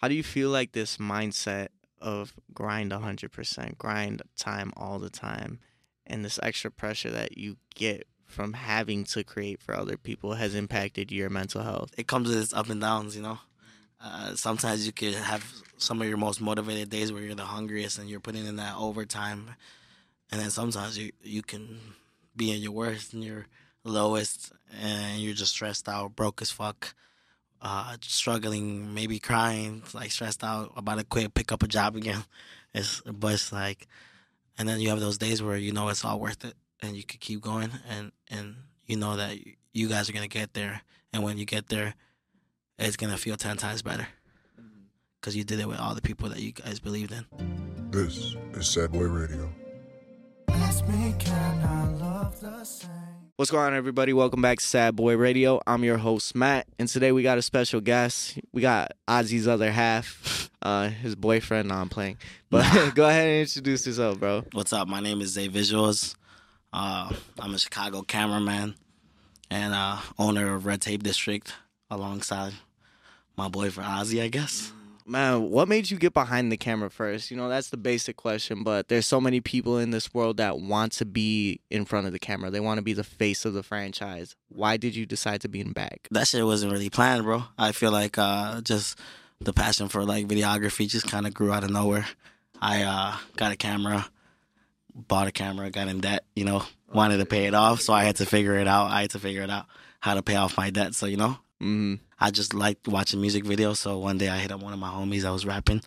How do you feel like this mindset of grind 100%, grind time all the time, and this extra pressure that you get from having to create for other people has impacted your mental health? It comes with its ups and downs, you know. Sometimes you could have some of your most motivated days where you're the hungriest and you're putting in that overtime. And then sometimes you can be in your worst and your lowest and you're just stressed out, broke as fuck, struggling, maybe crying, like stressed out, about to quit, pick up a job again. But it's like, and then you have those days where you know it's all worth it and you could keep going and you know that you guys are going to get there. And when you get there, it's going to feel 10 times better because you did it with all the people that you guys believed in. This is Sad Boy Radio. What's going on, everybody? Welcome back to Sad Boy Radio. I'm your host, Matt, and today we got a special guest. We got Ozzy's other half, his boyfriend. No, I'm playing. But go ahead and introduce yourself, bro. What's up? My name is Zay Visuals. I'm a Chicago cameraman and owner of Red Tape District, alongside my boyfriend Ozzy, I guess. Man, what made you get behind the camera first? You know, that's the basic question, but there's so many people in this world that want to be in front of the camera. They want to be the face of the franchise. Why did you decide to be in back? That shit wasn't really planned, bro. I feel like just the passion for, like, videography just kind of grew out of nowhere. I got a camera, bought a camera, got in debt, you know, wanted to pay it off, so I had to figure it out. I had to figure it out how to pay off my debt, so, you know. Mm-hmm. I just liked watching music videos, so one day I hit up one of my homies that was rapping,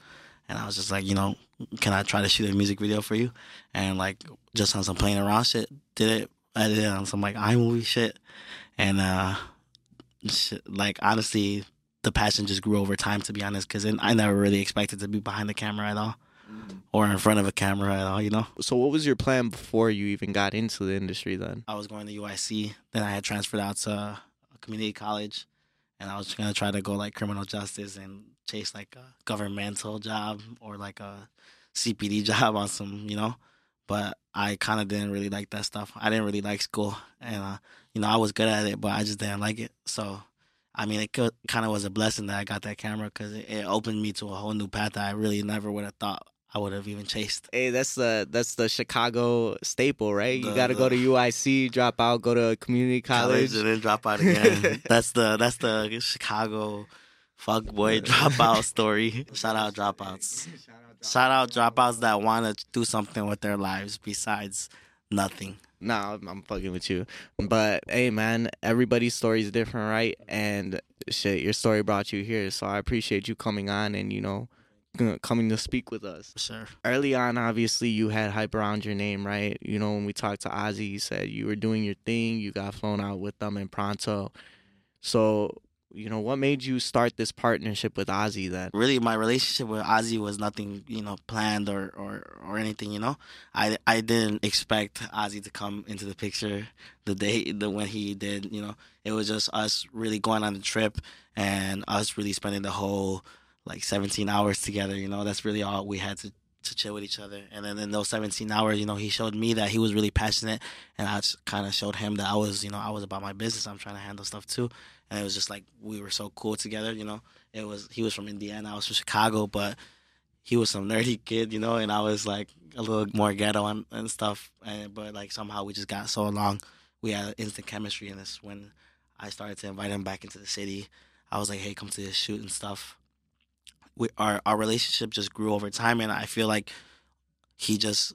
and I was just like, you know, can I try to shoot a music video for you? And, like, just on some playing around shit, did it. I did it on some, like, iMovie shit. And, like, honestly, the passion just grew over time, to be honest, because I never really expected to be behind the camera at all or in front of a camera at all, you know? So what was your plan before you even got into the industry then? I was going to UIC, then I had transferred out to a community college. And I was going to try to go, like, criminal justice and chase, like, a governmental job or, like, a CPD job on some, you know. But I kind of didn't really like that stuff. I didn't really like school. And, you know, I was good at it, but I just didn't like it. So, I mean, it kind of was a blessing that I got that camera because it opened me to a whole new path that I really never would have thought I would have even chased. Hey, that's the Chicago staple, right? You got to go to UIC, drop out, go to community college, and then drop out again. that's the Chicago fuckboy dropout story. Shout out dropouts. Shout out dropouts that want to do something with their lives besides nothing. Nah, I'm fucking with you. But, hey, man, everybody's story is different, right? And, shit, your story brought you here, so I appreciate you coming on and, you know, coming to speak with us. Sure. Early on, obviously, you had hype around your name, right? You know, when we talked to Ozzy, he said you were doing your thing. You got flown out with them in Pronto. So, you know, what made you start this partnership with Ozzy then? Really, my relationship with Ozzy was nothing, you know, planned or anything, you know? I didn't expect Ozzy to come into the picture when he did, you know? It was just us really going on the trip and us really spending the whole, like, 17 hours together, you know. That's really all we had to chill with each other. And then in those 17 hours, you know, he showed me that he was really passionate, and I kind of showed him that I was, you know, I was about my business. I'm trying to handle stuff too. And it was just like we were so cool together, you know. He was from Indiana, I was from Chicago, but he was some nerdy kid, you know, and I was like a little more ghetto and stuff. But like somehow we just got so along. We had instant chemistry, and that's when I started to invite him back into the city. I was like, hey, come to this shoot and stuff. Our relationship just grew over time, and I feel like he just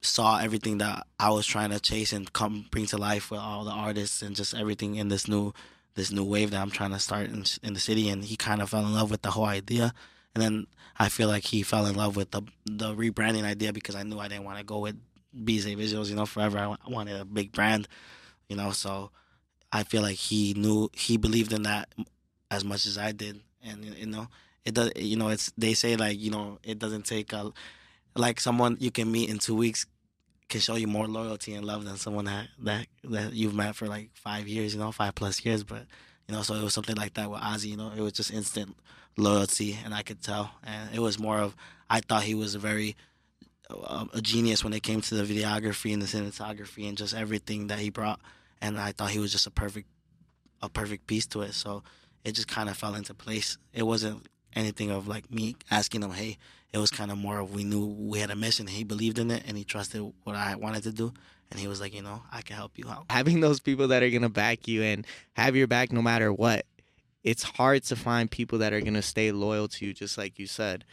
saw everything that I was trying to chase and bring to life with all the artists and just everything in this new wave that I'm trying to start in the city. And he kind of fell in love with the whole idea, and then I feel like he fell in love with the rebranding idea because I knew I didn't want to go with BZ Visuals, you know, forever. I wanted a big brand, you know. So I feel like he believed in that as much as I did, and you know. It does, you know. It's they say, like, you know, it doesn't take like someone you can meet in 2 weeks can show you more loyalty and love than someone that you've met for like 5 years, you know, 5+ years. But you know, so it was something like that with Ozzy. You know, it was just instant loyalty, and I could tell. And it was more of I thought he was a genius when it came to the videography and the cinematography and just everything that he brought. And I thought he was just a perfect piece to it. So it just kind of fell into place. It wasn't anything of like me asking him, hey, it was kind of more of we knew we had a mission. He believed in it and he trusted what I wanted to do. And he was like, you know, I can help you out. Having those people that are going to back you and have your back no matter what, it's hard to find people that are going to stay loyal to you, just like you said,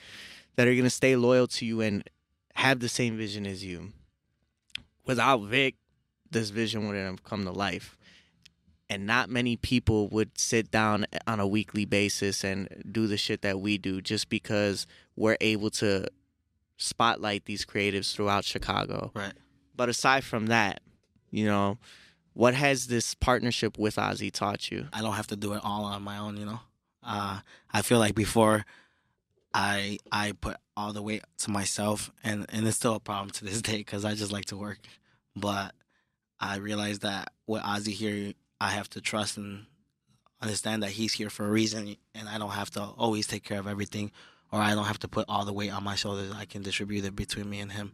that are going to stay loyal to you and have the same vision as you. Without Vic, this vision wouldn't have come to life. And not many people would sit down on a weekly basis and do the shit that we do just because we're able to spotlight these creatives throughout Chicago. Right. But aside from that, you know, what has this partnership with Ozzy taught you? I don't have to do it all on my own, you know. I feel like before I put all the weight to myself, and it's still a problem to this day because I just like to work. But I realized that with Ozzy here, I have to trust and understand that he's here for a reason, and I don't have to always take care of everything, or I don't have to put all the weight on my shoulders. I can distribute it between me and him.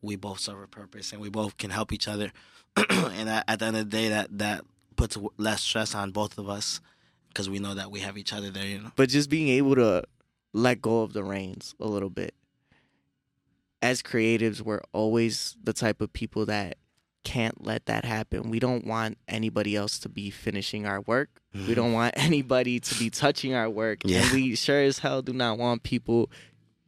We both serve a purpose, and we both can help each other. And at the end of the day, that puts less stress on both of us because we know that we have each other there, you know. But just being able to let go of the reins a little bit. As creatives, we're always the type of people that can't let that happen. We don't want anybody else to be finishing our work. Mm-hmm. We don't want anybody to be touching our work. Yeah. And we sure as hell do not want people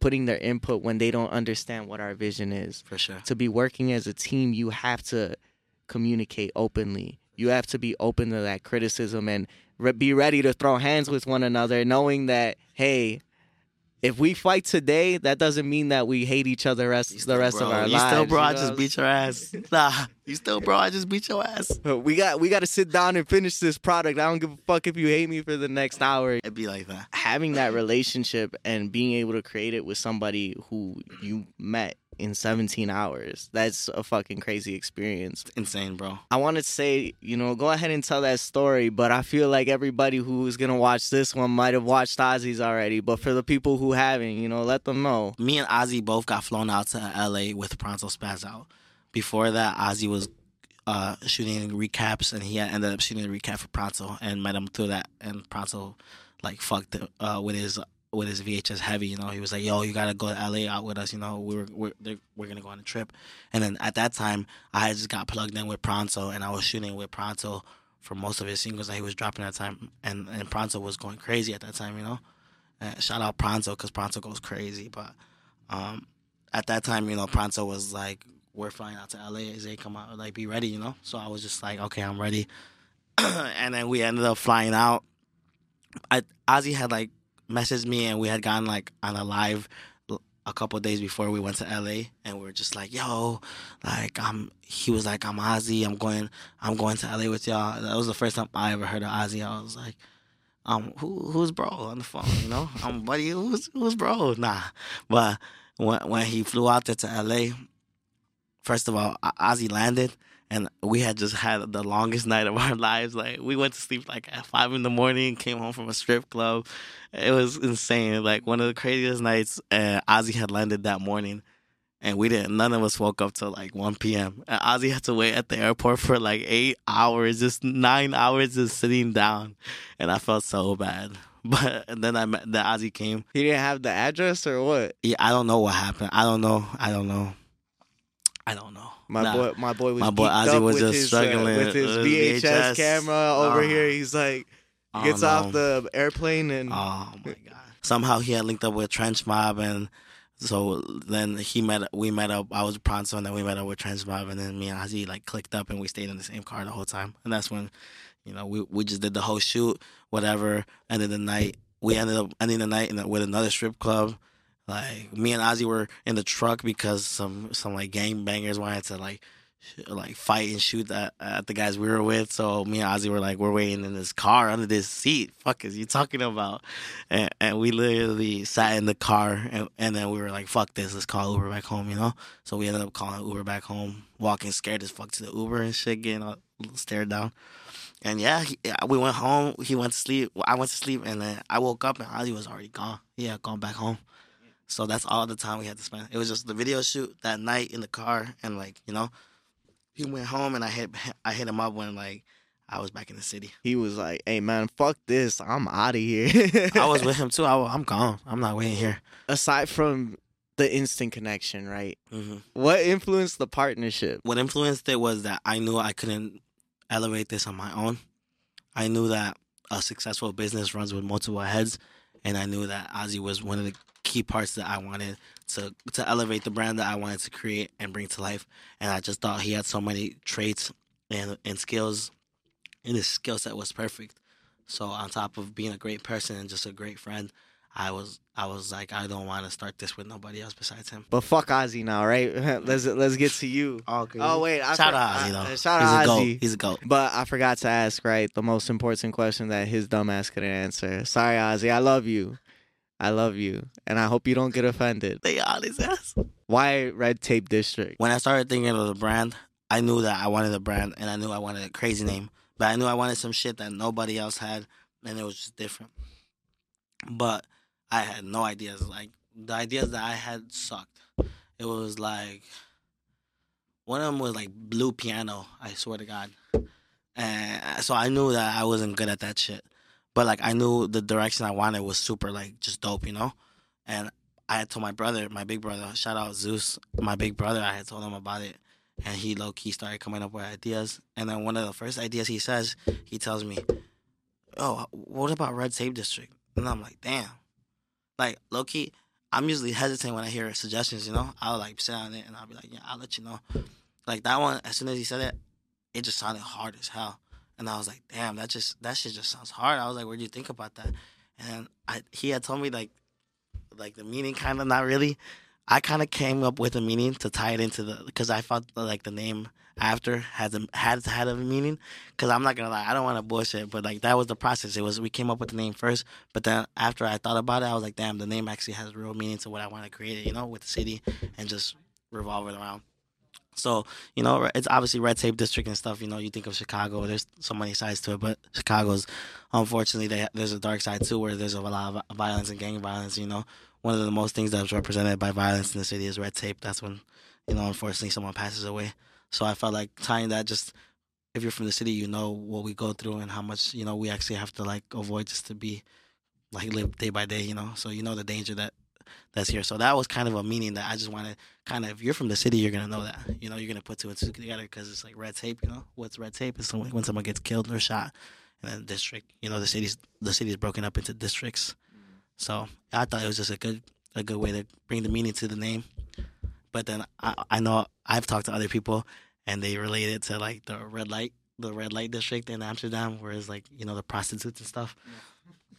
putting their input when they don't understand what our vision is. For sure. To be working as a team, you have to communicate openly. You have to be open to that criticism and be ready to throw hands with one another, knowing that, hey, if we fight today, that doesn't mean that we hate each other the rest of our lives. You still, bro, I just beat your ass. Nah, you still, bro, I just beat your ass. We got to sit down and finish this product. I don't give a fuck if you hate me for the next hour. It'd be like that. Having that relationship and being able to create it with somebody who you met in 17 hours, that's a fucking crazy experience. It's insane, bro. I want to say, you know, go ahead and tell that story, but I feel like everybody who's going to watch this one might have watched Ozzy's already, but for the people who haven't, you know, let them know. Me and Ozzy both got flown out to LA with Pronto Spazzo. Before that, Ozzy was shooting recaps, and he ended up shooting a recap for Pronto and met him through that, and Pronto, like, fucked it, with his VHS Heavy, you know. He was like, yo, you gotta go to LA out with us, you know, we're gonna go on a trip. And then at that time, I just got plugged in with Pronto, and I was shooting with Pronto for most of his singles that he was dropping at that time, and Pronto was going crazy at that time, you know. And shout out Pronto, because Pronto goes crazy. But at that time, you know, Pronto was like, we're flying out to LA, Zay, come out, like, be ready, you know. So I was just like, okay, I'm ready. And then we ended up flying out. Ozzy had like messaged me, and we had gone like on a live a couple of days before we went to LA, and we were just like, yo, like he was like, I'm Ozzy, I'm going to LA with y'all. That was the first time I ever heard of Ozzy. I was like, who's bro on the phone, you know? Buddy, who's bro? Nah. But when he flew out there to LA, first of all, Ozzy landed, and we had just had the longest night of our lives. Like, we went to sleep like at 5 a.m, came home from a strip club. It was insane. Like, one of the craziest nights. Ozzy had landed that morning, and none of us woke up till like 1 p.m. And Ozzy had to wait at the airport for like 8 hours, just 9 hours, just sitting down. And I felt so bad. But then Ozzy came. He didn't have the address or what? Yeah, I don't know what happened. I don't know. My boy Ozzy was just struggling with his VHS camera over here. He's like, gets off the airplane and oh my god! Somehow he had linked up with Trench Mob, and so then we met up. I was Pronto, and then we met up with Trench Mob, and then me and Ozzy like clicked up, and we stayed in the same car the whole time. And that's when, you know, we just did the whole shoot, whatever. Ended the night. We ended up ending the night with another strip club. Like, me and Ozzy were in the truck because some like gangbangers wanted to like fight and shoot at the guys we were with. So me and Ozzy were like, we're waiting in this car under this seat. Fuck is you talking about? And we literally sat in the car, and then we were like, fuck this, let's call Uber back home, you know? So we ended up calling Uber back home, walking scared as fuck to the Uber and shit, getting all stared down. And yeah, we went home. He went to sleep. I went to sleep, and then I woke up, and Ozzy was already gone. He had gone back home. So that's all the time we had to spend. It was just the video shoot that night in the car, and like, you know, he went home, and I hit him up when like I was back in the city. He was like, hey, man, fuck this. I'm out of here. I was with him, too. I'm gone. I'm not waiting here. Aside from the instant connection, right? Mm-hmm. What influenced the partnership? What influenced it was that I knew I couldn't elevate this on my own. I knew that a successful business runs with multiple heads, and I knew that Ozzy was one of the key parts that I wanted to elevate the brand that I wanted to create and bring to life. And I just thought he had so many traits and skills, and his skill set was perfect. So on top of being a great person and just a great friend, I was like, I don't want to start this with nobody else besides him. But fuck Ozzy now, right? Let's get to you. Okay. Oh wait, shout out Ozzy though. Shout out Ozzy. He's a goat. But I forgot to ask, right, the most important question that his dumb ass couldn't answer. Sorry, Ozzy, I love you, and I hope you don't get offended. They on his ass. Why Red Tape District? When I started thinking of the brand, I knew that I wanted a brand, and I knew I wanted a crazy name, but I knew I wanted some shit that nobody else had, and it was just different. But I had no ideas. Like, the ideas that I had sucked. It was like, one of them was like Blue Piano, I swear to God. And so I knew that I wasn't good at that shit. But like, I knew the direction I wanted was super like just dope, you know? And I had told my brother, my big brother, shout out Zeus, my big brother, I had told him about it. And he low-key started coming up with ideas. And then one of the first ideas he tells me, oh, what about Red Tape District? And I'm like, damn. Like, low-key, I'm usually hesitant when I hear suggestions, you know? I'll, like, sit on it, and I'll be like, yeah, I'll let you know. Like, that one, as soon as he said it, it just sounded hard as hell. And I was like, damn, that shit just sounds hard. I was like, where'd you think about that? And he had told me, like the meaning, kind of, not really. I kind of came up with a meaning to tie it into the, because I felt like the name after had a meaning. Because I'm not going to lie, I don't want to bullshit, but like that was the process. It was, we came up with the name first, but then after I thought about it, I was like, damn, the name actually has real meaning to what I want to create, you know, with the city and just revolve it around. So, you know, it's obviously Red Tape District and stuff, you know, you think of Chicago, there's so many sides to it, but Chicago's, unfortunately, there's a dark side too, where there's a lot of violence and gang violence, you know. One of the most things that's represented by violence in the city is red tape. That's when, you know, unfortunately someone passes away. So I felt like tying that, just, if you're from the city, you know what we go through and how much, you know, we actually have to, like, avoid just to be, like, live day by day, you know? So you know the danger that's here. So that was kind of a meaning that I just wanted, kind of, if you're from the city, you're going to know that. You know, you're going to put two and two together because it's like red tape, you know? What's red tape? It's when someone gets killed or shot. And then district, you know, the city's broken up into districts. So I thought it was just a good way to bring the meaning to the name. But then I know I've talked to other people, and they relate it to, like, the red light district in Amsterdam, where it's, like, you know, the prostitutes and stuff.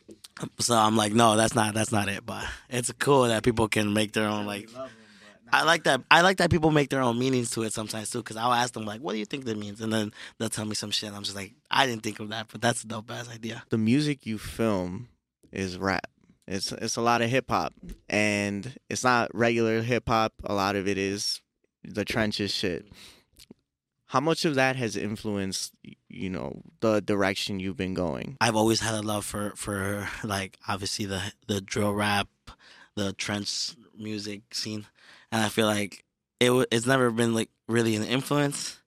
Yeah. So I'm like, no, that's not it. But it's cool that people can make their own, like... I like that people make their own meanings to it sometimes, too, because I'll ask them, like, what do you think that means? And then they'll tell me some shit, and I'm just like, I didn't think of that, but that's a dope-ass idea. The music you film is rap. It's a lot of hip-hop, and it's not regular hip-hop. A lot of it is the trenches shit. How much of that has influenced, you know, the direction you've been going? I've always had a love for like, obviously the drill rap, the trench music scene, and I feel like it's never been, like, really an influence.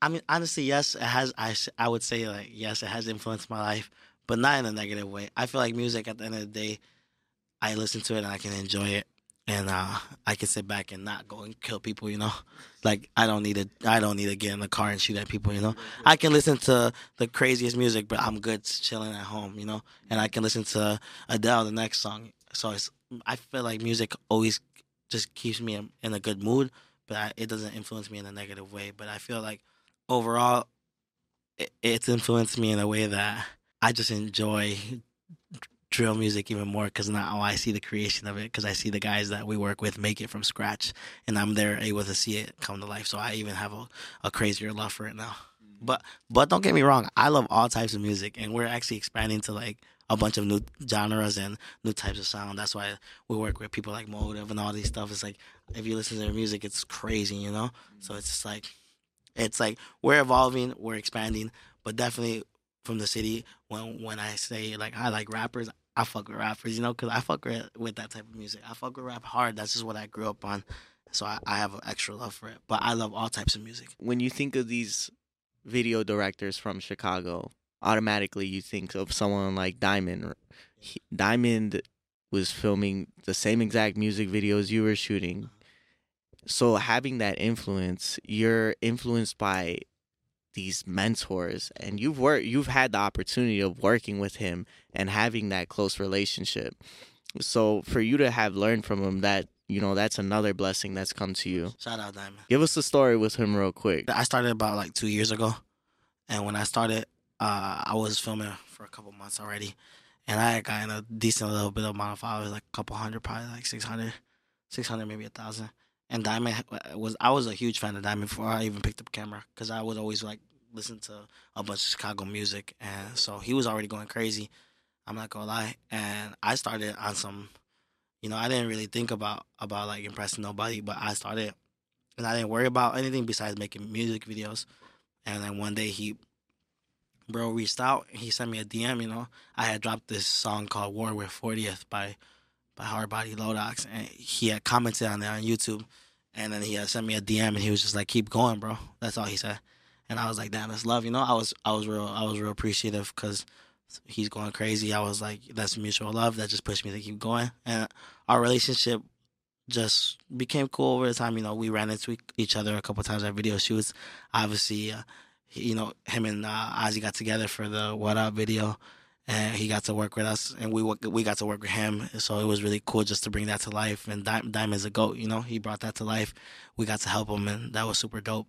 I mean, honestly, yes, it has. I would say, like, yes, it has influenced my life. But not in a negative way. I feel like music, at the end of the day, I listen to it and I can enjoy it. And I can sit back and not go and kill people, you know? Like, I don't need to get in the car and shoot at people, you know? I can listen to the craziest music, but I'm good chilling at home, you know? And I can listen to Adele, the next song. So I feel like music always just keeps me in a good mood, but it doesn't influence me in a negative way. But I feel like, overall, it's influenced me in a way that... I just enjoy drill music even more because now I see the creation of it, because I see the guys that we work with make it from scratch, and I'm there able to see it come to life. So I even have a crazier love for it now. But don't get me wrong, I love all types of music, and we're actually expanding to, like, a bunch of new genres and new types of sound. That's why we work with people like Motive and all these stuff. It's like, if you listen to their music, it's crazy, you know? So it's just like, we're evolving, we're expanding, but definitely... From the city, when I say, like, I like rappers, I fuck with rappers, you know, because I fuck with that type of music. I fuck with rap hard. That's just what I grew up on. So I have an extra love for it. But I love all types of music. When you think of these video directors from Chicago, automatically you think of someone like Diamond. Diamond was filming the same exact music videos you were shooting. So having that influence, you're influenced by these mentors, and you've had the opportunity of working with him and having that close relationship. So for you to have learned from him, that, you know, that's another blessing that's come to you. Shout out Diamond. Give us the story with him real quick. I started about like 2 years ago, and when I started, I was filming for a couple months already, and I had gotten a decent little bit of amount of followers, like a couple hundred, probably like 600, maybe 1,000. And Diamond was, I was a huge fan of Diamond before I even picked up a camera, because I would always like listen to a bunch of Chicago music, and so he was already going crazy. I'm not gonna lie, and I started on some, you know, I didn't really think about like impressing nobody, but I started, and I didn't worry about anything besides making music videos. And then one day bro reached out, and he sent me a DM. You know, I had dropped this song called "War with 40th" by Hard Body Lodox, and he had commented on there on YouTube. And then he had sent me a DM, and he was just like, "Keep going, bro." That's all he said. And I was like, "Damn, that's love." You know, I was real appreciative, because he's going crazy. I was like, that's mutual love. That just pushed me to keep going. And our relationship just became cool over the time. You know, we ran into each other a couple times at video shoots. Obviously, you know, him and Ozzy got together for the What Up video, and he got to work with us, and we got to work with him. So it was really cool just to bring that to life. And Diamond's a goat, you know. He brought that to life. We got to help him, and that was super dope.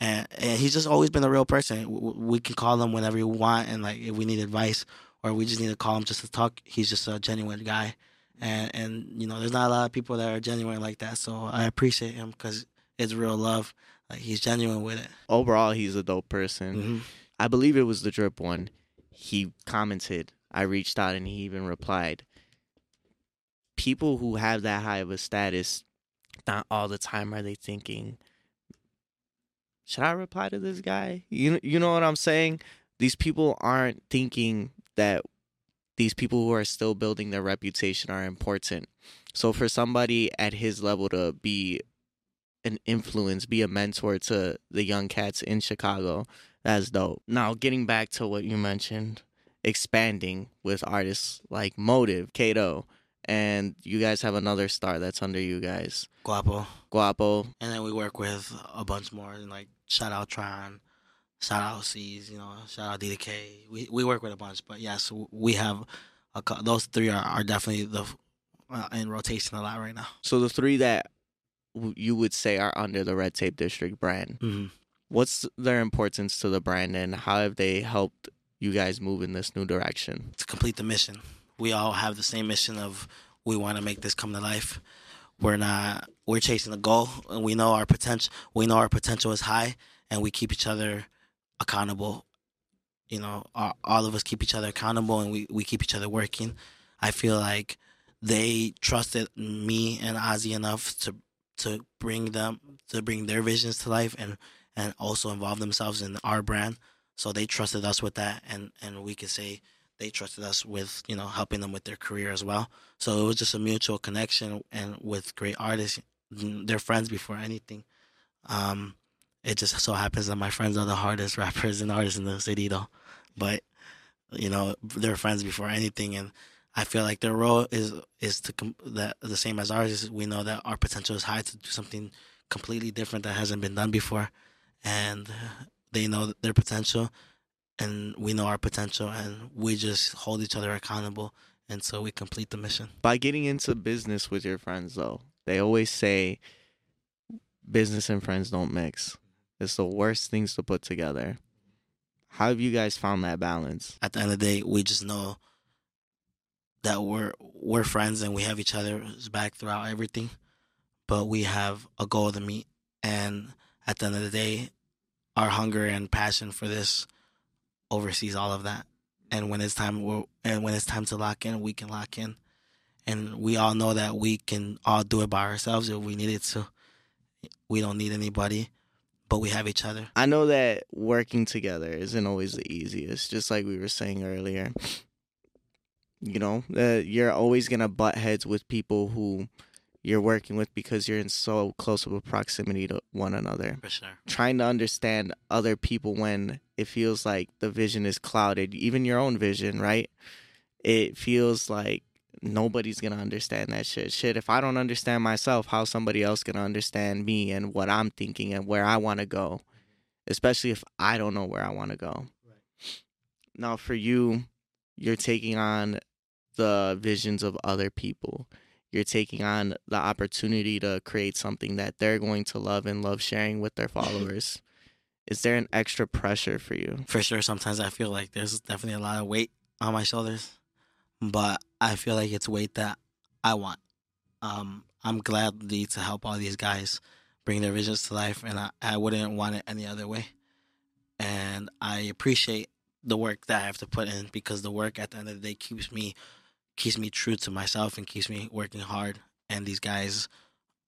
And he's just always been a real person. We can call him whenever we want, and like if we need advice or we just need to call him just to talk, he's just a genuine guy. And you know, there's not a lot of people that are genuine like that. So I appreciate him, because it's real love. Like, he's genuine with it. Overall, he's a dope person. Mm-hmm. I believe it was the drip one. He commented, I reached out, and he even replied. People who have that high of a status, not all the time are they thinking, should I reply to this guy? You know what I'm saying? These people aren't thinking that these people who are still building their reputation are important. So for somebody at his level to be an influence, be a mentor to the young cats in Chicago, that's dope. Now, getting back to what you mentioned, expanding with artists like Motive, Kato, and you guys have another star that's under you guys. Guapo. And then we work with a bunch more, and like, shout out Tron, shout out C's, you know, shout out DDK. We work with a bunch, but yes, we have those three are definitely in rotation a lot right now. So the three that you would say are under the Red Tape District brand. Mm-hmm. What's their importance to the brand, and how have they helped you guys move in this new direction? To complete the mission. We all have the same mission of we want to make this come to life. We're chasing a goal, and we know our potential. We know our potential is high, and we keep each other accountable. You know, all of us keep each other accountable, and we keep each other working. I feel like they trusted me and Ozzy enough to bring their visions to life, and also involve themselves in our brand. So they trusted us with that, and we could say they trusted us with, you know, helping them with their career as well. So it was just a mutual connection, and with great artists, they're friends before anything. It just so happens that my friends are the hardest rappers and artists in the city, though. But, you know, they're friends before anything, and I feel like their role is that the same as ours. Is we know that our potential is high to do something completely different that hasn't been done before, and they know their potential, and we know our potential, and we just hold each other accountable, and so we complete the mission. By getting into business with your friends, though, they always say business and friends don't mix. It's the worst things to put together. How have you guys found that balance? At the end of the day, we just know that we're friends, and we have each other's back throughout everything, but we have a goal to meet. And at the end of the day, our hunger and passion for this oversees all of that, and when it's time to lock in, we can lock in, and we all know that we can all do it by ourselves if we needed to. We don't need anybody, but we have each other. I know that working together isn't always the easiest, just like we were saying earlier. You know, you're always gonna butt heads with people who you're working with because you're in so close of a proximity to one another. For sure. Trying to understand other people when it feels like the vision is clouded, even your own vision, right? It feels like nobody's going to understand that shit. Shit, if I don't understand myself, how's somebody else going to understand me and what I'm thinking and where I want to go? Especially if I don't know where I want to go. Right. Now, for you, you're taking on the visions of other people. You're taking on the opportunity to create something that they're going to love and love sharing with their followers. Is there an extra pressure for you? For sure. Sometimes I feel like there's definitely a lot of weight on my shoulders, but I feel like it's weight that I want. I'm gladly to help all these guys bring their visions to life, and I wouldn't want it any other way. And I appreciate the work that I have to put in, because the work at the end of the day keeps me true to myself and keeps me working hard. And these guys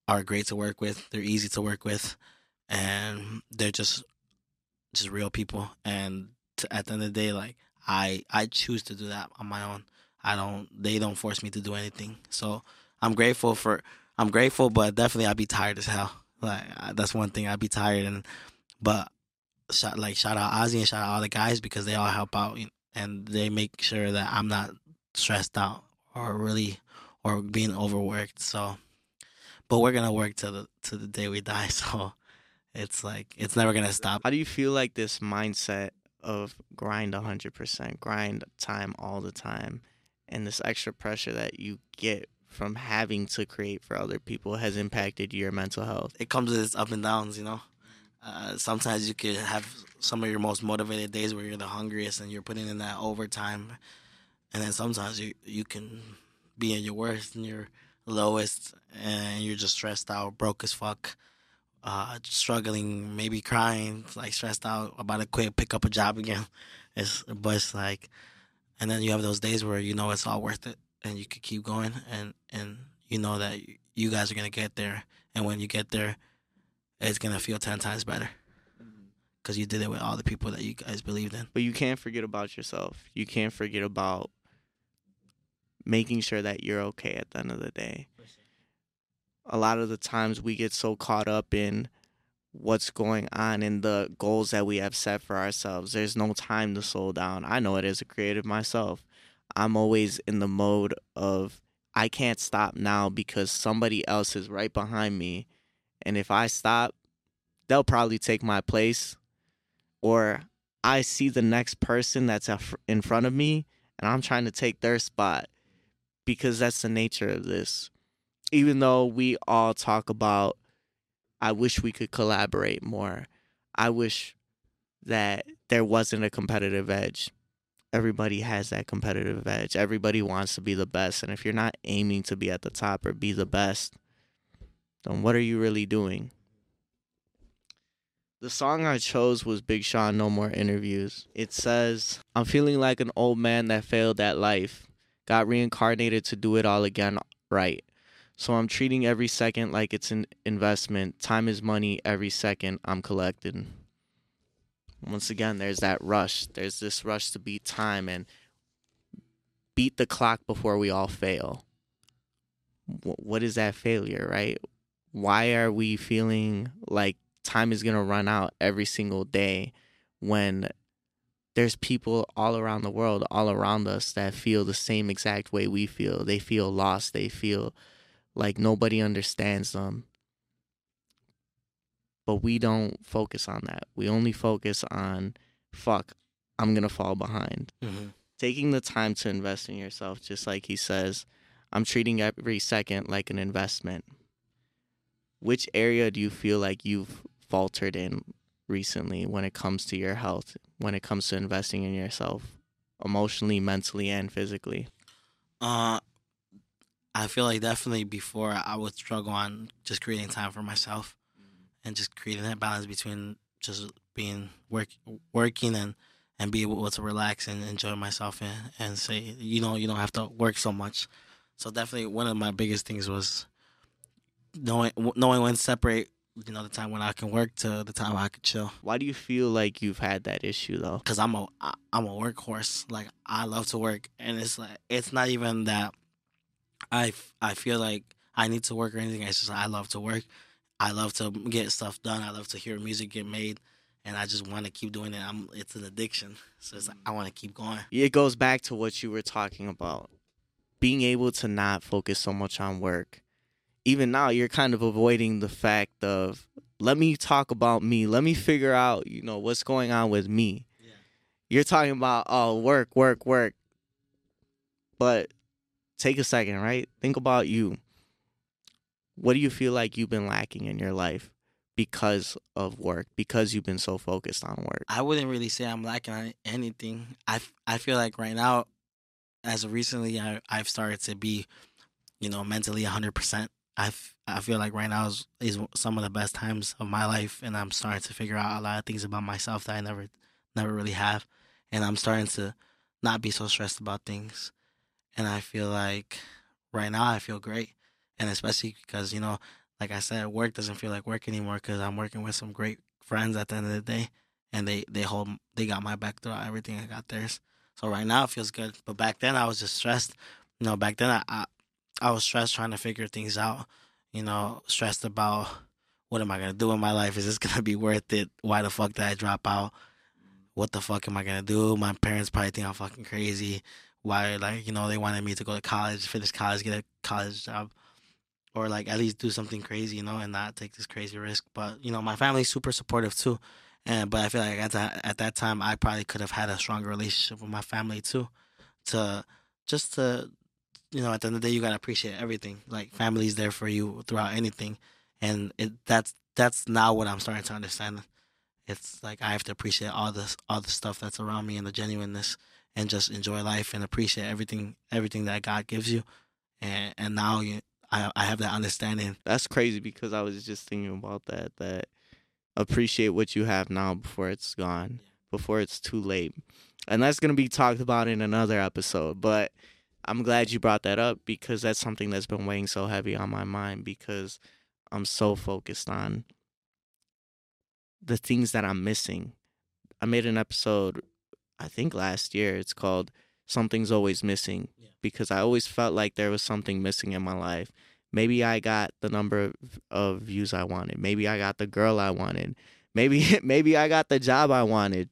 are great to work with. They're easy to work with, and they're just real people. And at the end of the day, like I choose to do that on my own. They don't force me to do anything. So I'm grateful, but definitely I'd be tired as hell. Like that's one thing, I'd be tired. Shout out Ozzy and shout out all the guys, because they all help out and they make sure that I'm not stressed out or being overworked. So, but we're gonna work to the day we die. So it's like, it's never gonna stop. How do you feel like this mindset of grind 100%, grind time all the time, and this extra pressure that you get from having to create for other people has impacted your mental health? It comes with its up and downs, you know. Sometimes you could have some of your most motivated days where you're the hungriest and you're putting in that overtime, and then sometimes you can be in your worst and your lowest and you're just stressed out, broke as fuck, struggling, maybe crying, like stressed out, about to quit, pick up a job again. But it's like, and then you have those days where you know it's all worth it and you could keep going, and you know that you guys are gonna get there, and when you get there, it's going to feel 10 times better because you did it with all the people that you guys believed in. But you can't forget about yourself. You can't forget about making sure that you're okay at the end of the day. A lot of the times we get so caught up in what's going on and the goals that we have set for ourselves. There's no time to slow down. I know it as a creative myself. I'm always in the mode of I can't stop now because somebody else is right behind me. And if I stop, they'll probably take my place. Or I see the next person that's in front of me, and I'm trying to take their spot, because that's the nature of this. Even though we all talk about, I wish we could collaborate more. I wish that there wasn't a competitive edge. Everybody has that competitive edge. Everybody wants to be the best. And if you're not aiming to be at the top or be the best, then what are you really doing? The song I chose was Big Sean, No More Interviews. It says, I'm feeling like an old man that failed at life, got reincarnated to do it all again right. So I'm treating every second like it's an investment. Time is money. Every second I'm collecting. Once again, there's that rush. There's this rush to beat time and beat the clock before we all fail. What is that failure, right? Why are we feeling like time is going to run out every single day when there's people all around the world, all around us, that feel the same exact way we feel? They feel lost. They feel like nobody understands them. But we don't focus on that. We only focus on, fuck, I'm going to fall behind. Mm-hmm. Taking the time to invest in yourself, just like he says, I'm treating every second like an investment. Which area do you feel like you've faltered in recently when it comes to your health, when it comes to investing in yourself, emotionally, mentally, and physically? I feel like definitely before I would struggle on just creating time for myself and just creating that balance between just being working and be able to relax and enjoy myself and say, you know, you don't have to work so much. So definitely one of my biggest things was knowing when to separate, you know, the time when I can work to the time I can chill. Why do you feel like you've had that issue, though? Because I'm a workhorse. Like, I love to work. And it's like, it's not even that I feel like I need to work or anything. It's just I love to work. I love to get stuff done. I love to hear music get made. And I just want to keep doing it. It's an addiction. So it's like, I want to keep going. It goes back to what you were talking about. Being able to not focus so much on work. Even now, you're kind of avoiding the fact of, let me talk about me. Let me figure out, you know, what's going on with me. Yeah. You're talking about, oh, work, work, work. But take a second, right? Think about you. What do you feel like you've been lacking in your life? Because of work, because you've been so focused on work. I wouldn't really say I'm lacking on anything. I feel like right now, as of recently, I've started to be, you know, mentally 100%. I feel like right now is some of the best times of my life, and I'm starting to figure out a lot of things about myself that I never really have, and I'm starting to not be so stressed about things. And I feel like right now I feel great, and especially because, you know, like I said, work doesn't feel like work anymore because I'm working with some great friends at the end of the day, and they got my back throughout everything. I got theirs. So right now it feels good. But back then I was just stressed. You know, back then I was stressed trying to figure things out, you know, stressed about what am I going to do in my life? Is this going to be worth it? Why the fuck did I drop out? What the fuck am I going to do? My parents probably think I'm fucking crazy. Why, like, you know, they wanted me to go to college, finish college, get a college job. Or, like, at least do something crazy, you know, and not take this crazy risk. But, you know, my family's super supportive, too. But I feel like at that time, I probably could have had a stronger relationship with my family, too. You know, at the end of the day, you got to appreciate everything. Like, family's there for you throughout anything. And that's now what I'm starting to understand. It's like I have to appreciate all the stuff that's around me and the genuineness and just enjoy life and appreciate everything that God gives you. And now you... I have that understanding. That's crazy because I was just thinking about that appreciate what you have now before it's gone, before it's too late. And that's going to be talked about in another episode. But I'm glad you brought that up because that's something that's been weighing so heavy on my mind because I'm so focused on the things that I'm missing. I made an episode, I think last year, it's called Something's Always Missing. Yeah. Because I always felt like there was something missing in my life. Maybe I got the number of views I wanted. Maybe I got the girl I wanted. Maybe I got the job I wanted.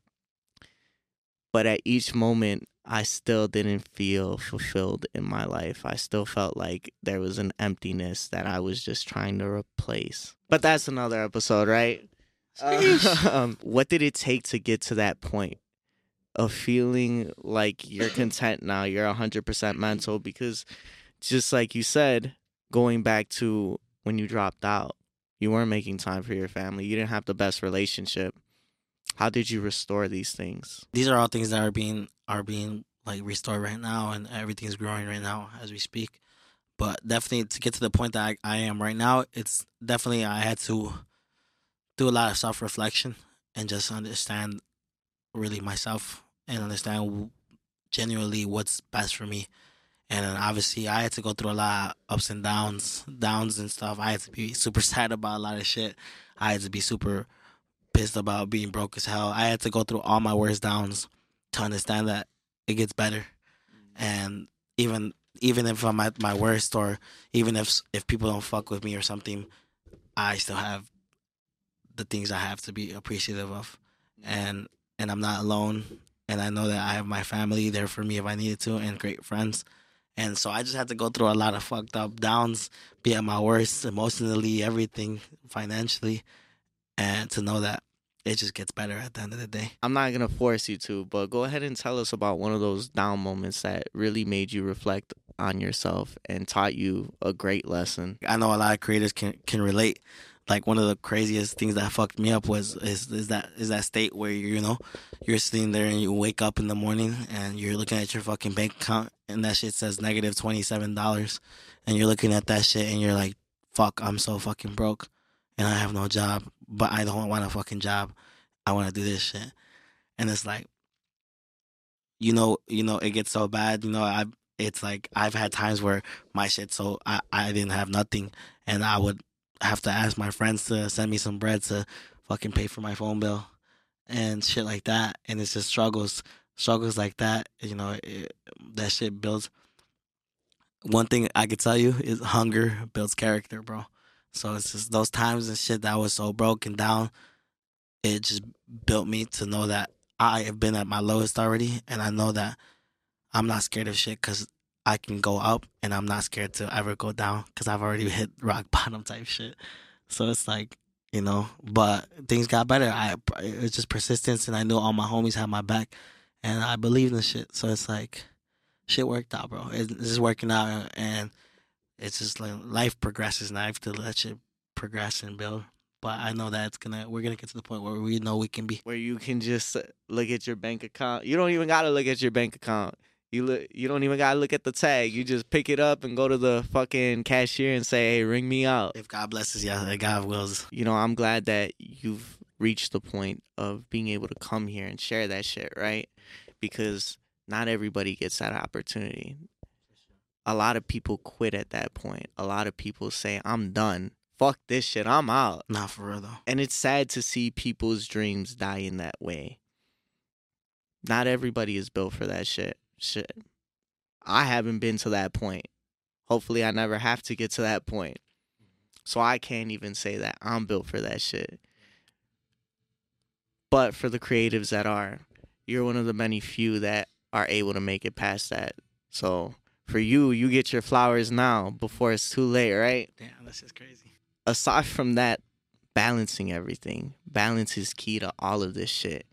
But at each moment, I still didn't feel fulfilled in my life. I still felt like there was an emptiness that I was just trying to replace. But that's another episode, right? What did it take to get to that point? Of feeling like you're content now, you're 100% mental, because just like you said, going back to when you dropped out, you weren't making time for your family. You didn't have the best relationship. How did you restore these things? These are all things that are being like restored right now, and everything's growing right now as we speak. But definitely to get to the point that I am right now, it's definitely I had to do a lot of self-reflection and just understand really myself and understand genuinely what's best for me. And obviously I had to go through a lot of ups and downs and stuff. I had to be super sad about a lot of shit. I had to be super pissed about being broke as hell. I had to go through all my worst downs to understand that it gets better. And even if I'm at my worst, or even if people don't fuck with me or something, I still have the things I have to be appreciative of. And I'm not alone, and I know that I have my family there for me if I needed to, and great friends. And so I just had to go through a lot of fucked up downs, be at my worst, emotionally, everything, financially, and to know that it just gets better at the end of the day. I'm not going to force you to, but go ahead and tell us about one of those down moments that really made you reflect on yourself and taught you a great lesson. I know a lot of creators can relate. Like, one of the craziest things that fucked me up was is that state where, you know, you're sitting there and you wake up in the morning and you're looking at your fucking bank account and that shit says negative $27. And you're looking at that shit and you're like, fuck, I'm so fucking broke and I have no job, but I don't want a fucking job. I want to do this shit. And it's like, you know, it gets so bad. You know, it's like I've had times where my shit, so I didn't have nothing and I would have to ask my friends to send me some bread to fucking pay for my phone bill and shit like that. And it's just struggles like that. You know, that shit builds. one thing I could tell you is hunger builds character, bro. So it's just those times and shit that I was so broke and down, it just built me to know that I have been at my lowest already, and I know that I'm not scared of shit because I can go up, and I'm not scared to ever go down because I've already hit rock bottom type shit. So it's like, you know, but things got better. It's just persistence, and I knew all my homies had my back, and I believed in shit. So it's like, shit worked out, bro. It's just working out, and it's just like life progresses, and I have to let shit progress and build. But I know that we're gonna get to the point where we know we can be. Where you can just look at your bank account. You don't even gotta look at your bank account. You don't even gotta look at the tag. You just pick it up and go to the fucking cashier and say, "Hey, ring me out." If God blesses you, if God wills. You know, I'm glad that you've reached the point of being able to come here and share that shit, right? Because not everybody gets that opportunity. A lot of people quit at that point. A lot of people say, "I'm done. Fuck this shit, I'm out." Not for real, though. And it's sad to see people's dreams die in that way. Not everybody is built for that shit. I haven't been to that point. Hopefully, I never have to get to that point. So I can't even say that I'm built for that shit. But for the creatives that are, you're one of the many few that are able to make it past that. So for you, you get your flowers now before it's too late, right? Damn, that's just crazy. Aside from that, balancing everything. Balance is key to all of this shit.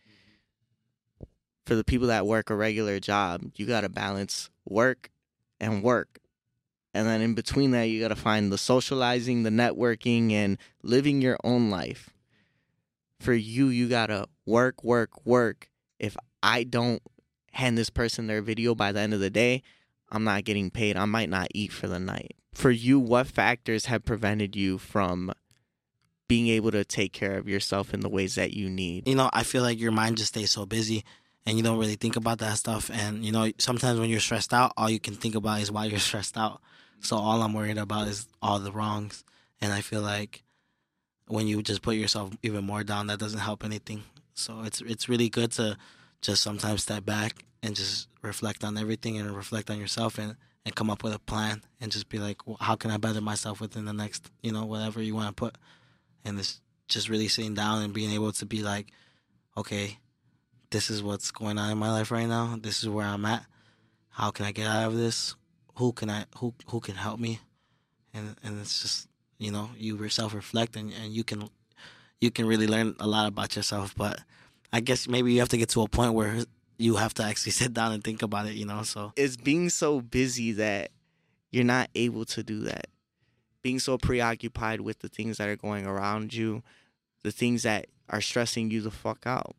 For the people that work a regular job, you got to balance work and work. And then in between that, you got to find the socializing, the networking, and living your own life. For you, you got to work, work, work. If I don't hand this person their video by the end of the day, I'm not getting paid. I might not eat for the night. For you, what factors have prevented you from being able to take care of yourself in the ways that you need? You know, I feel like your mind just stays so busy and you don't really think about that stuff. And, you know, sometimes when you're stressed out, all you can think about is why you're stressed out. So all I'm worried about is all the wrongs. And I feel like when you just put yourself even more down, that doesn't help anything. So it's really good to just sometimes step back and just reflect on everything and reflect on yourself and come up with a plan and just be like, well, how can I better myself within the next, you know, whatever you want to put. And it's just really sitting down and being able to be like, okay, this is what's going on in my life right now. This is where I'm at. How can I get out of this? Who can help me? And it's just, you know, you self-reflect and you can really learn a lot about yourself. But I guess maybe you have to get to a point where you have to actually sit down and think about it, you know, so. It's being so busy that you're not able to do that. Being so preoccupied with the things that are going around you, the things that are stressing you the fuck out.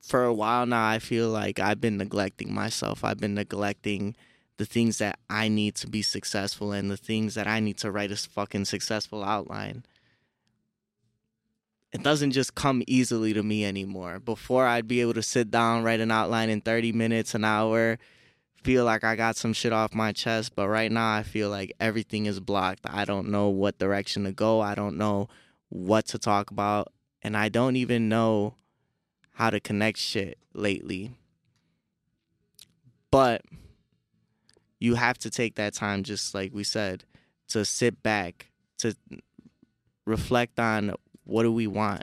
For a while now, I feel like I've been neglecting myself. I've been neglecting the things that I need to be successful and the things that I need to write a fucking successful outline. It doesn't just come easily to me anymore. Before, I'd be able to sit down, write an outline in 30 minutes, an hour, feel like I got some shit off my chest. But right now, I feel like everything is blocked. I don't know what direction to go. I don't know what to talk about. And I don't even know how to connect shit lately. But you have to take that time, just like we said, to sit back, to reflect on, what do we want?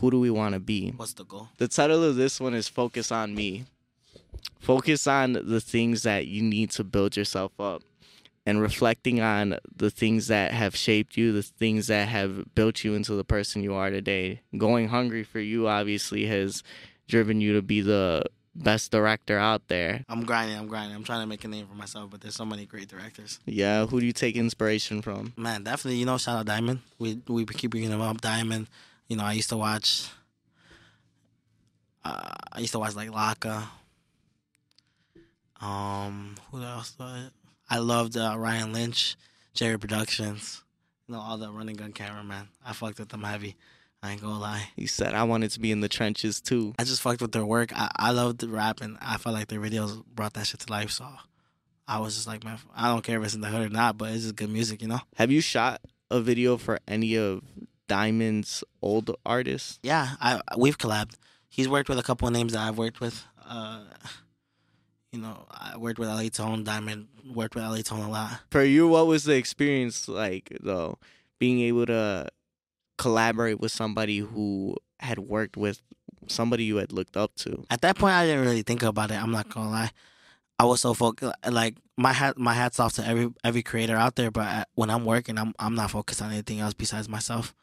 Who do we want to be? What's the goal? The title of this one is Focus on Me. Focus on the things that you need to build yourself up and reflecting on the things that have shaped you, the things that have built you into the person you are today. Going Hungry for you obviously has driven you to be the best director out there. I'm grinding. I'm trying to make a name for myself, but there's so many great directors. Yeah, who do you take inspiration from? Man, definitely, you know, shout out Diamond. We keep bringing him up. Diamond, you know, I used to watch like Laka. Who else? I loved Ryan Lynch, Jerry Productions. You know, all the running gun cameraman. I fucked with them heavy. I ain't gonna lie. He said, I wanted to be in the trenches, too. I just fucked with their work. I loved the rap, and I felt like their videos brought that shit to life, so I was just like, man, I don't care if it's in the hood or not, but it's just good music, you know? Have you shot a video for any of Diamond's old artists? Yeah, we've collabed. He's worked with a couple of names that I've worked with. you know, I worked with LA Tone. Diamond worked with LA Tone a lot. For you, what was the experience like, though, being able to collaborate with somebody who had worked with somebody you had looked up to? At that point, I didn't really think about it. I'm not gonna lie. I was so focused. Like, my hat's off to every creator out there. But when I'm working, I'm not focused on anything else besides myself.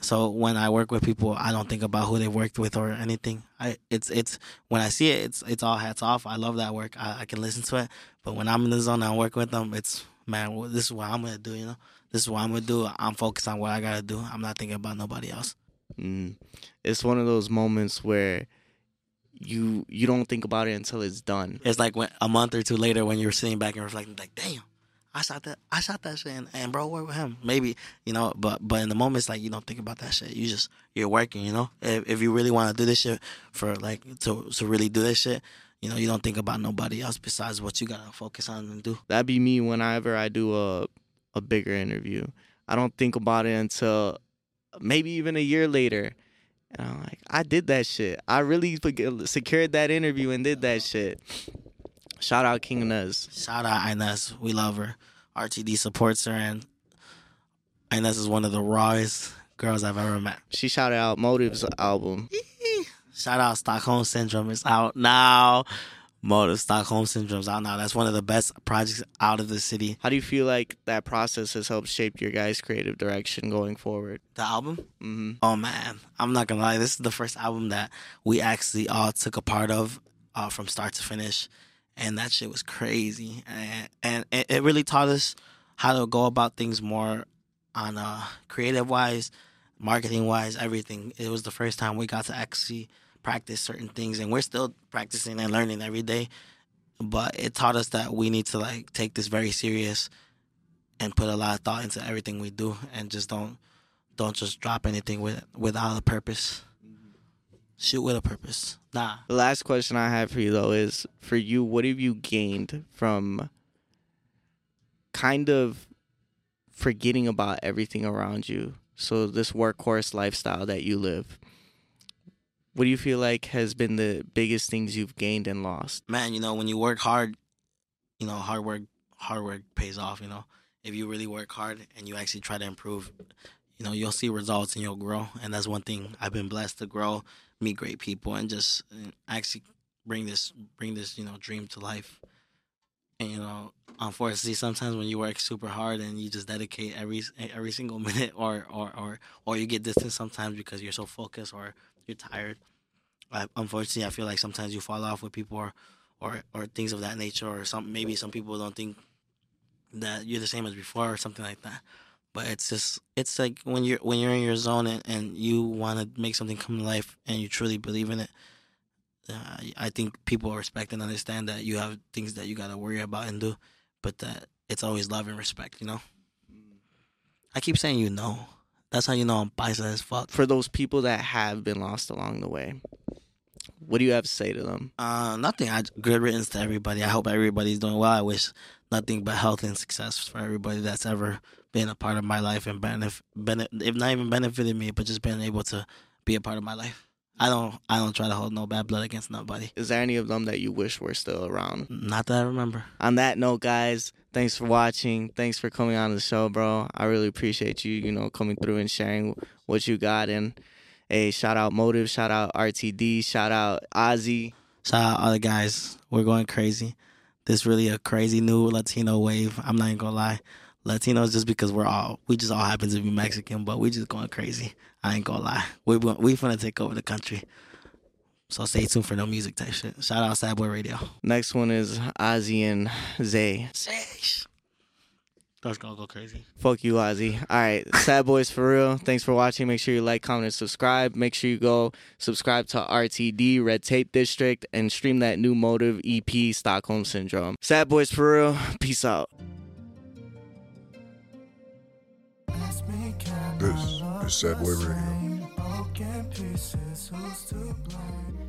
So when I work with people, I don't think about who they worked with or anything. It's when I see it, it's all hats off. I love that work. I can listen to it. But when I'm in the zone and I work with them, it's, man, this is what I'm gonna do. You know, this is what I'm gonna do. I'm focused on what I gotta do. I'm not thinking about nobody else. It's one of those moments where you don't think about it until it's done. It's like when, a month or two later, when you're sitting back and reflecting, like, damn, I shot that shit, and bro, work with him. Maybe, you know, but in the moment, it's like you don't think about that shit. You're working, you know. If you really want to do this shit for, like, to really do this shit, you know, you don't think about nobody else besides what you gotta focus on and do. That'd be me whenever I do a bigger interview. I don't think about it until maybe even a year later. And I'm like, I did that shit. I really secured that interview and did that shit. Shout out King Inez. Shout out Inez. We love her. RTD supports her, and Inez is one of the rawest girls I've ever met. She shouted out Motive's album. Shout out Stockholm Syndrome. It's out now. Motive, Stockholm Syndrome's out now. That's one of the best projects out of the city. How do you feel like that process has helped shape your guys' creative direction going forward? The album? Mm-hmm. Oh, man. I'm not going to lie. This is the first album that we actually all took a part of from start to finish. And that shit was crazy. And it really taught us how to go about things more on creative-wise, marketing-wise, everything. It was the first time we got to actually practice certain things, and we're still practicing and learning every day, but it taught us that we need to, like, take this very serious and put a lot of thought into everything we do, and just don't just drop anything without a purpose. Shoot with a purpose. The last question I have for you, though, is, for you, what have you gained from kind of forgetting about everything around you? So this workhorse lifestyle that you live, what do you feel like has been the biggest things you've gained and lost? Man, you know, when you work hard, you know, hard work pays off, you know. If you really work hard and you actually try to improve, you know, you'll see results and you'll grow. And that's one thing. I've been blessed to grow, meet great people, and just actually bring this, you know, dream to life. And, you know, unfortunately, sometimes when you work super hard and you just dedicate every single minute or you get distant sometimes because you're so focused or you're tired. Unfortunately, I feel like sometimes you fall off with people or things of that nature, or maybe some people don't think that you're the same as before or something like that. But it's just, it's like when you're in your zone and you want to make something come to life and you truly believe in it, I think people respect and understand that you have things that you got to worry about and do, but that it's always love and respect, you know? I keep saying, you know. That's how you know I'm biased as fuck. For those people that have been lost along the way, what do you have to say to them? Nothing. Good riddance to everybody. I hope everybody's doing well. I wish nothing but health and success for everybody that's ever been a part of my life and if not even benefited me, but just being able to be a part of my life. I don't try to hold no bad blood against nobody. Is there any of them that you wish were still around? Not that I remember. On that note, guys, thanks for watching. Thanks for coming on the show, bro. I really appreciate you, you know, coming through and sharing what you got. And, hey, shout out Motive, shout out RTD, shout out Ozzy. Shout out all the guys. We're going crazy. This is really a crazy new Latino wave. I'm not even going to lie. Latinos, just because we just all happen to be Mexican, but we just going crazy. I ain't gonna lie. We finna take over the country. So stay tuned for no music type shit. Shout out Sad Boy Radio. Next one is Ozzy and Zay. That's gonna go crazy. Fuck you, Ozzy. All right, Sad Boys for real. Thanks for watching. Make sure you like, comment, and subscribe. Make sure you go subscribe to RTD, Red Tape District, and stream that new Motive EP, Stockholm Syndrome. Sad Boys for real. Peace out. This is Sad Boy Radio.